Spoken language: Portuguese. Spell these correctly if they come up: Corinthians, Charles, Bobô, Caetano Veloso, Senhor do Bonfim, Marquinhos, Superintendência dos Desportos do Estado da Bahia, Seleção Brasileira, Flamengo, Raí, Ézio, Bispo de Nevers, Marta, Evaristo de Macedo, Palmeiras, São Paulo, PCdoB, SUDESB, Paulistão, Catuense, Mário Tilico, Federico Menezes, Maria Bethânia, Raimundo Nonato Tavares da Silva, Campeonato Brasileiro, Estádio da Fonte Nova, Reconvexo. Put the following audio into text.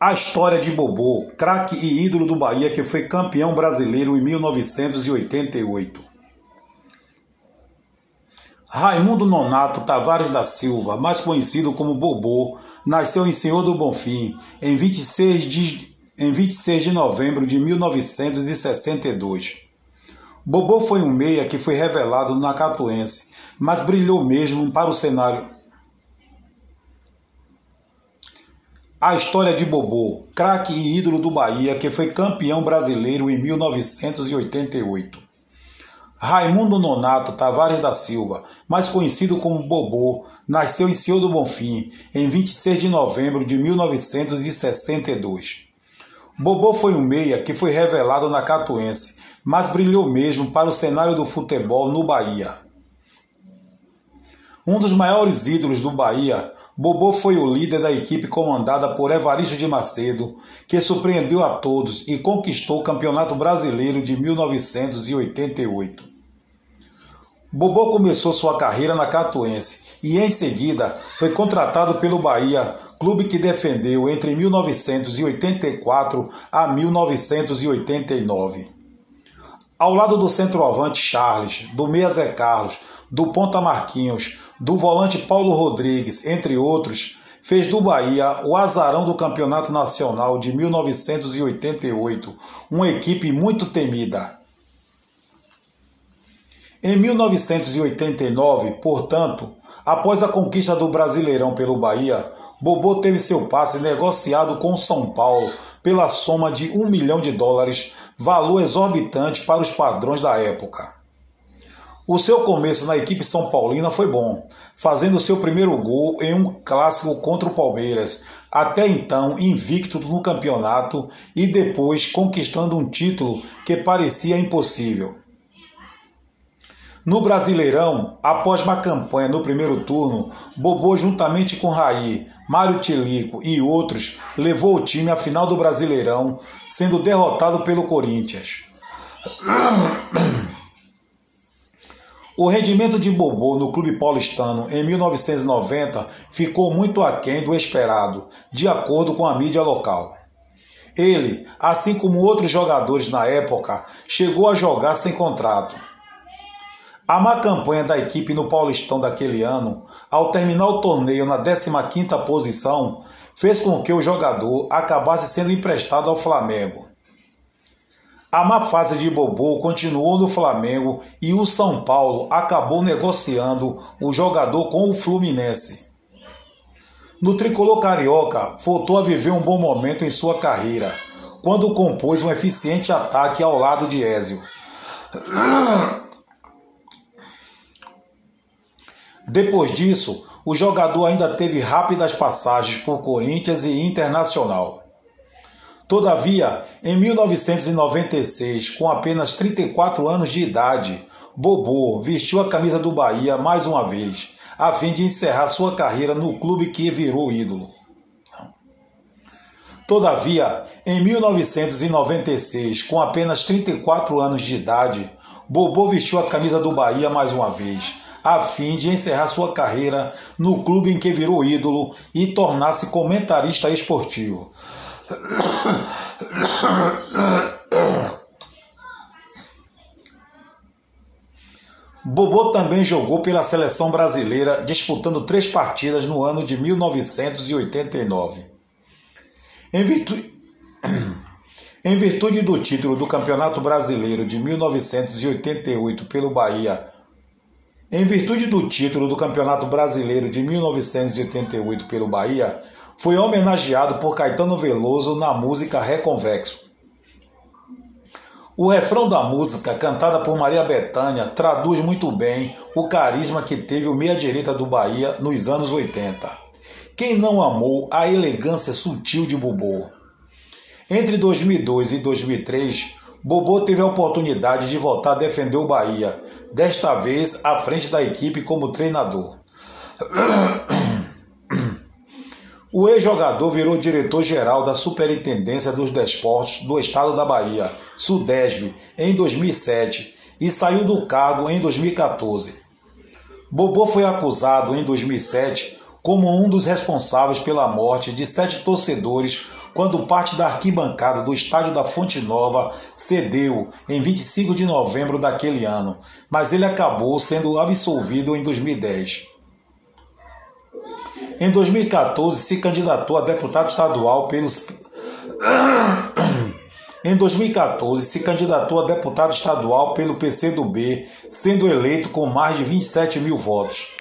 A história de Bobô, craque e ídolo do Bahia que foi campeão brasileiro em 1988. Raimundo Nonato Tavares da Silva, mais conhecido como Bobô, nasceu em Senhor do Bonfim em 26 de novembro de 1962. Bobô foi um meia que foi revelado na Catuense, mas brilhou mesmo para o cenário. A história de Bobô, craque e ídolo do Bahia que foi campeão brasileiro em 1988. Raimundo Nonato Tavares da Silva, mais conhecido como Bobô, nasceu em Senhor do Bonfim em 26 de novembro de 1962. Bobô foi um meia que foi revelado na Catuense, mas brilhou mesmo para o cenário do futebol no Bahia. Um dos maiores ídolos do Bahia, Bobô foi o líder da equipe comandada por Evaristo de Macedo, que surpreendeu a todos e conquistou o Campeonato Brasileiro de 1988. Bobô começou sua carreira na Catuense e, em seguida, foi contratado pelo Bahia, clube que defendeu entre 1984 a 1989. Ao lado do centroavante Charles, do meia Zé Carlos, do ponta Marquinhos, do volante Paulo Rodrigues, entre outros, fez do Bahia o azarão do Campeonato Nacional de 1988, uma equipe muito temida. Em 1989, portanto, após a conquista do Brasileirão pelo Bahia, Bobô teve seu passe negociado com o São Paulo pela soma de US$ 1 milhão, valor exorbitante para os padrões da época. O seu começo na equipe São Paulina foi bom, fazendo seu primeiro gol em um clássico contra o Palmeiras, até então invicto no campeonato e depois conquistando um título que parecia impossível. No Brasileirão, após uma campanha no primeiro turno, Bobô juntamente com Raí, Mário Tilico e outros levou o time à final do Brasileirão, sendo derrotado pelo Corinthians. O rendimento de Bobô no clube paulistano em 1990 ficou muito aquém do esperado, de acordo com a mídia local. Ele, assim como outros jogadores na época, chegou a jogar sem contrato. A má campanha da equipe no Paulistão daquele ano, ao terminar o torneio na 15ª posição, fez com que o jogador acabasse sendo emprestado ao Flamengo. A má fase de Bobô continuou no Flamengo e o São Paulo acabou negociando o jogador com o Fluminense. No tricolor carioca, voltou a viver um bom momento em sua carreira, quando compôs um eficiente ataque ao lado de Ézio. Depois disso, o jogador ainda teve rápidas passagens por Corinthians e Internacional. Todavia, em 1996, com apenas 34 anos de idade, Bobô vestiu a camisa do Bahia mais uma vez, a fim de encerrar sua carreira no clube que virou ídolo. Todavia, em 1996, com apenas 34 anos de idade, Bobô vestiu a camisa do Bahia mais uma vez, a fim de encerrar sua carreira no clube em que virou ídolo e tornar-se comentarista esportivo. Bobô também jogou pela Seleção Brasileira, disputando 3 partidas no ano de 1989. Em virtude do título do Campeonato Brasileiro de 1988 pelo Bahia, foi homenageado por Caetano Veloso na música Reconvexo. O refrão da música, cantada por Maria Bethânia, traduz muito bem o carisma que teve o meia-direita do Bahia nos anos 80. Quem não amou a elegância sutil de Bobô? Entre 2002 e 2003, Bobô teve a oportunidade de voltar a defender o Bahia, desta vez à frente da equipe como treinador. O ex-jogador virou diretor-geral da Superintendência dos Desportos do Estado da Bahia, SUDESB, em 2007 e saiu do cargo em 2014. Bobô foi acusado em 2007 como um dos responsáveis pela morte de 7 torcedores quando parte da arquibancada do Estádio da Fonte Nova cedeu em 25 de novembro daquele ano, mas ele acabou sendo absolvido em 2010. Em 2014, se candidatou a deputado estadual pelo PCdoB, sendo eleito com mais de 27 mil votos.